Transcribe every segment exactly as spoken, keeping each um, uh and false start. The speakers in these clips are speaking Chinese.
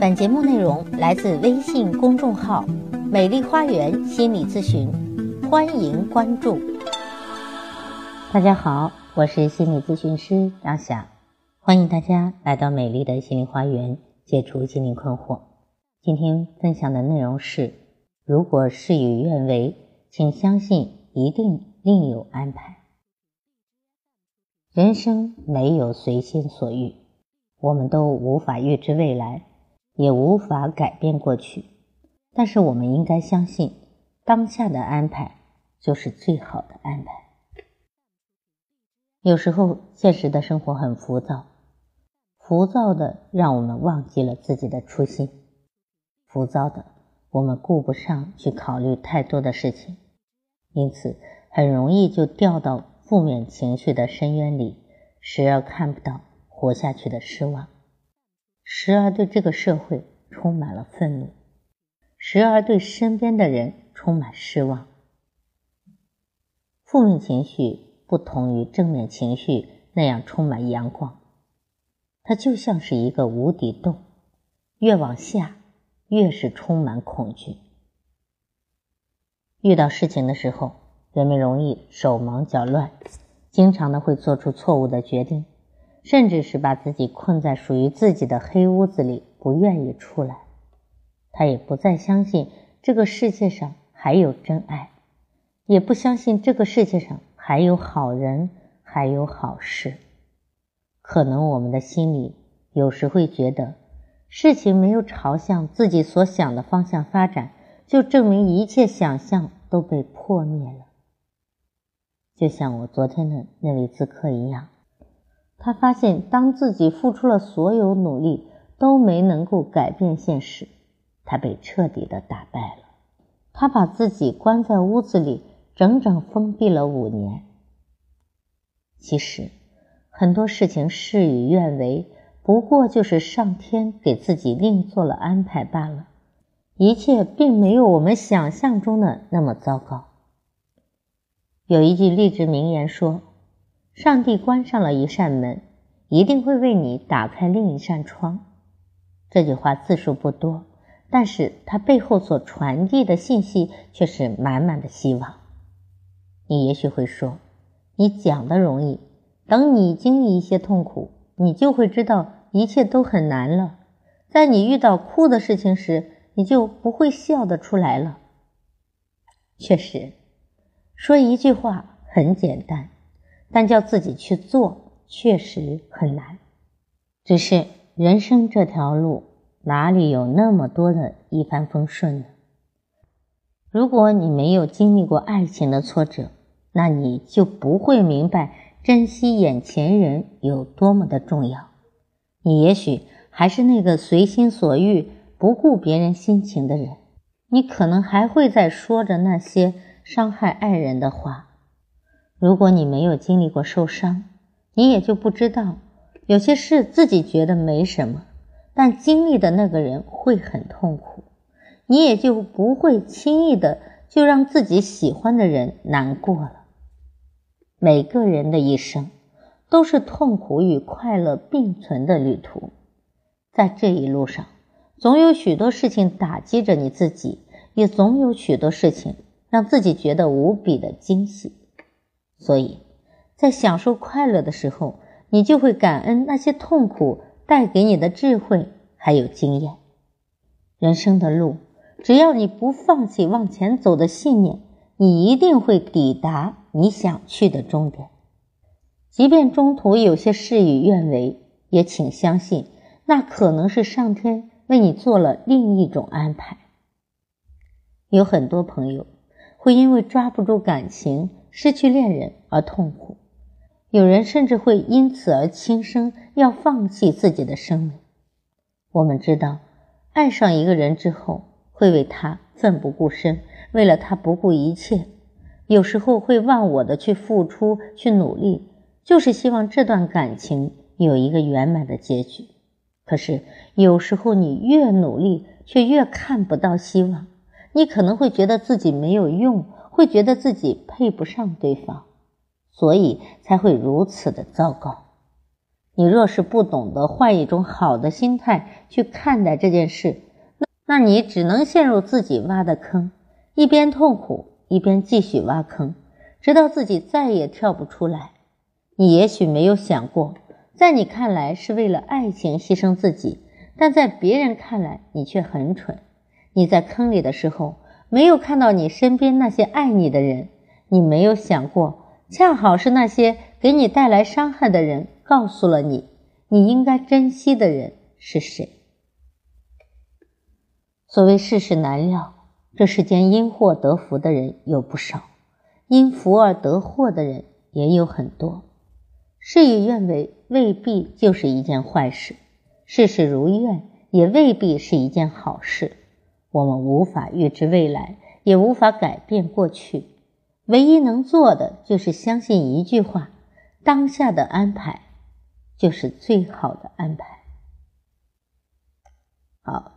本节目内容来自微信公众号“美丽花园心理咨询”，欢迎关注。大家好，我是心理咨询师张霞，欢迎大家来到美丽的心理花园，解除心灵困惑。今天分享的内容是：如果事与愿违，请相信一定另有安排。人生没有随心所欲，我们都无法预知未来，也无法改变过去，但是我们应该相信，当下的安排就是最好的安排。有时候现实的生活很浮躁，浮躁的让我们忘记了自己的初心，浮躁的我们顾不上去考虑太多的事情，因此很容易就掉到负面情绪的深渊里，时而看不到活下去的失望，时而对这个社会充满了愤怒，时而对身边的人充满失望。负面情绪不同于正面情绪那样充满阳光，它就像是一个无底洞，越往下越是充满恐惧。遇到事情的时候，人们容易手忙脚乱，经常的会做出错误的决定，甚至是把自己困在属于自己的黑屋子里不愿意出来。他也不再相信这个世界上还有真爱，也不相信这个世界上还有好人，还有好事。可能我们的心里有时会觉得，事情没有朝向自己所想的方向发展，就证明一切想象都被破灭了。就像我昨天的那位咨客一样，他发现当自己付出了所有努力都没能够改变现实，他被彻底的打败了。他把自己关在屋子里整整封闭了五年。其实很多事情事与愿违，不过就是上天给自己另做了安排罢了，一切并没有我们想象中的那么糟糕。有一句励志名言说，上帝关上了一扇门，一定会为你打开另一扇窗。这句话字数不多，但是它背后所传递的信息却是满满的希望。你也许会说，你讲的容易，等你经历一些痛苦，你就会知道一切都很难了，在你遇到哭的事情时，你就不会笑得出来了。确实，说一句话很简单，但叫自己去做确实很难。只是人生这条路哪里有那么多的一帆风顺呢？如果你没有经历过爱情的挫折，那你就不会明白珍惜眼前人有多么的重要。你也许还是那个随心所欲不顾别人心情的人，你可能还会再说着那些伤害爱人的话。如果你没有经历过受伤，你也就不知道，有些事自己觉得没什么，但经历的那个人会很痛苦，你也就不会轻易的就让自己喜欢的人难过了。每个人的一生都是痛苦与快乐并存的旅途，在这一路上，总有许多事情打击着你自己，也总有许多事情让自己觉得无比的惊喜。所以在享受快乐的时候，你就会感恩那些痛苦带给你的智慧还有经验。人生的路，只要你不放弃往前走的信念，你一定会抵达你想去的终点。即便中途有些事与愿违，也请相信，那可能是上天为你做了另一种安排。有很多朋友会因为抓不住感情，失去恋人而痛苦，有人甚至会因此而轻生，要放弃自己的生命。我们知道，爱上一个人之后，会为他奋不顾身，为了他不顾一切，有时候会忘我的去付出，去努力，就是希望这段感情有一个圆满的结局。可是有时候你越努力，却越看不到希望，你可能会觉得自己没有用，会觉得自己配不上对方，所以才会如此的糟糕。你若是不懂得换一种好的心态去看待这件事，那你只能陷入自己挖的坑，一边痛苦，一边继续挖坑，直到自己再也跳不出来。你也许没有想过，在你看来是为了爱情牺牲自己，但在别人看来你却很蠢。你在坑里的时候，没有看到你身边那些爱你的人，你没有想过，恰好是那些给你带来伤害的人告诉了你，你应该珍惜的人是谁。所谓世事难料，这世间因祸得福的人有不少，因福而得祸的人也有很多。事与愿违未必就是一件坏事，事事如愿也未必是一件好事。我们无法预知未来，也无法改变过去，唯一能做的就是相信一句话，当下的安排就是最好的安排。好，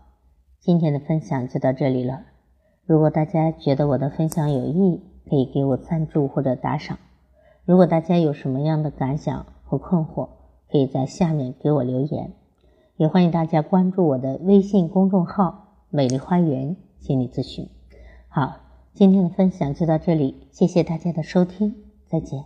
今天的分享就到这里了。如果大家觉得我的分享有意义，可以给我赞助或者打赏。如果大家有什么样的感想和困惑，可以在下面给我留言。也欢迎大家关注我的微信公众号美丽花园心理咨询。好，今天的分享就到这里，谢谢大家的收听，再见。